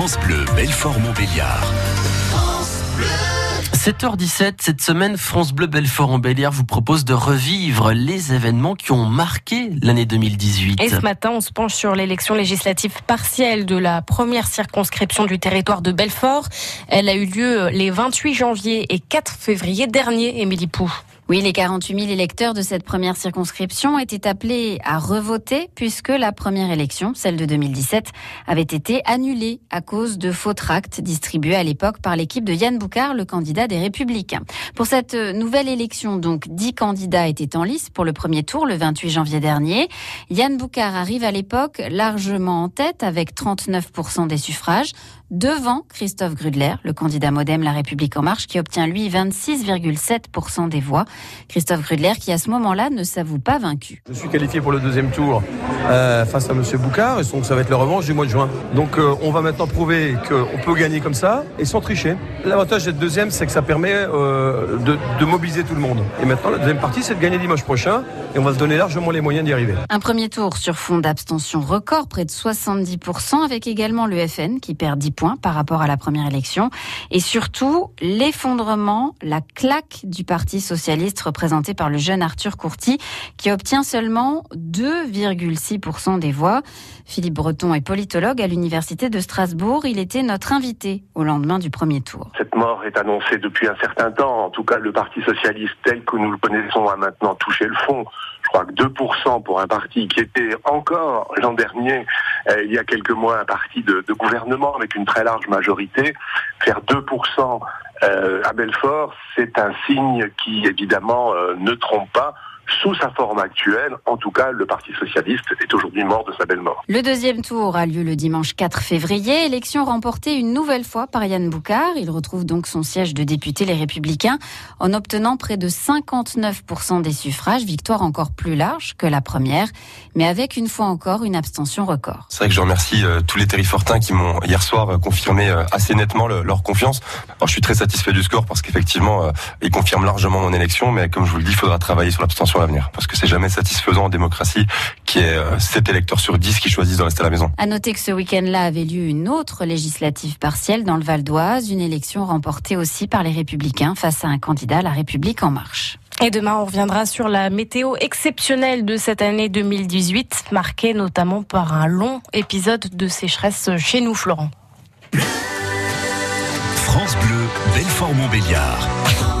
France Bleu, Belfort-Montbéliard. 7h17, cette semaine, France Bleu Belfort-en-Bélière vous propose de revivre les événements qui ont marqué l'année 2018. Et ce matin, on se penche sur l'élection législative partielle de la première circonscription du territoire de Belfort. Elle a eu lieu les 28 janvier et 4 février dernier, Émilie Pou. Oui, les 48 000 électeurs de cette première circonscription étaient appelés à revoter puisque la première élection, celle de 2017, avait été annulée à cause de faux tracts distribués à l'époque par l'équipe de Yann Boucard, le candidat des Républicains. Pour cette nouvelle élection, donc, 10 candidats étaient en lice pour le premier tour le 28 janvier dernier. Yann Boucard arrive à l'époque largement en tête avec 39% des suffrages, devant Christophe Grudler, le candidat modem La République en marche, qui obtient lui 26,7% des voix. Christophe Grudler, qui à ce moment-là ne s'avoue pas vaincu. Je suis qualifié pour le deuxième tour face à M. Boucard, et donc ça va être la revanche du mois de juin. Donc on va maintenant prouver qu'on peut gagner comme ça et sans tricher. L'avantage d'être deuxième, c'est que ça permet de mobiliser tout le monde. Et maintenant, la deuxième partie, c'est de gagner dimanche prochain, et on va se donner largement les moyens d'y arriver. Un premier tour sur fond d'abstention record, près de 70%, avec également le FN qui perd 10 points par rapport à la première élection, et surtout l'effondrement, la claque du Parti socialiste représenté par le jeune Arthur Courty, qui obtient seulement 2,6% des voix. Philippe Breton est politologue à l'université de Strasbourg. Il était notre invité au lendemain du premier tour. Cette mort est annoncée depuis un certain temps. En tout cas, le Parti socialiste tel que nous le connaissons a maintenant touché le fond. Je crois que 2% pour un parti qui était encore l'an dernier, il y a quelques mois, un parti de gouvernement avec une très large majorité. Faire 2%... à Belfort, c'est un signe qui, évidemment, ne trompe pas. Sous sa forme actuelle, en tout cas, le Parti socialiste est aujourd'hui mort de sa belle mort. Le deuxième tour a lieu le dimanche 4 février, élection remportée une nouvelle fois par Yann Boucard. Il retrouve donc son siège de député Les Républicains en obtenant près de 59% des suffrages, victoire encore plus large que la première, mais avec une fois encore une abstention record. C'est vrai que je remercie tous les Terrifortins qui m'ont hier soir confirmé assez nettement leur confiance. Alors, je suis très satisfait du score parce qu'effectivement, il confirme largement mon élection, mais comme je vous le dis, il faudra travailler sur l'abstention à l'avenir, parce que c'est jamais satisfaisant en démocratie qu'il y ait 7 électeurs sur 10 qui choisissent de rester à la maison. À noter que ce week-end-là avait lieu une autre législative partielle dans le Val-d'Oise, une élection remportée aussi par les Républicains face à un candidat à La République en marche. Et demain, on reviendra sur la météo exceptionnelle de cette année 2018, marquée notamment par un long épisode de sécheresse chez nous, Florent. France Bleu, Belfort-Montbéliard.